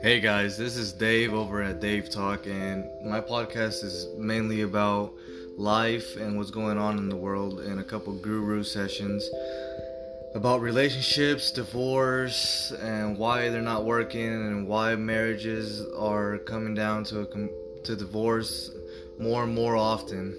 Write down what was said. Hey guys, this is Dave over at Dave Talk, and my podcast is mainly about life and what's going on in the world, and a couple guru sessions about relationships, divorce, and why they're not working, and why marriages are coming down to divorce more and more often.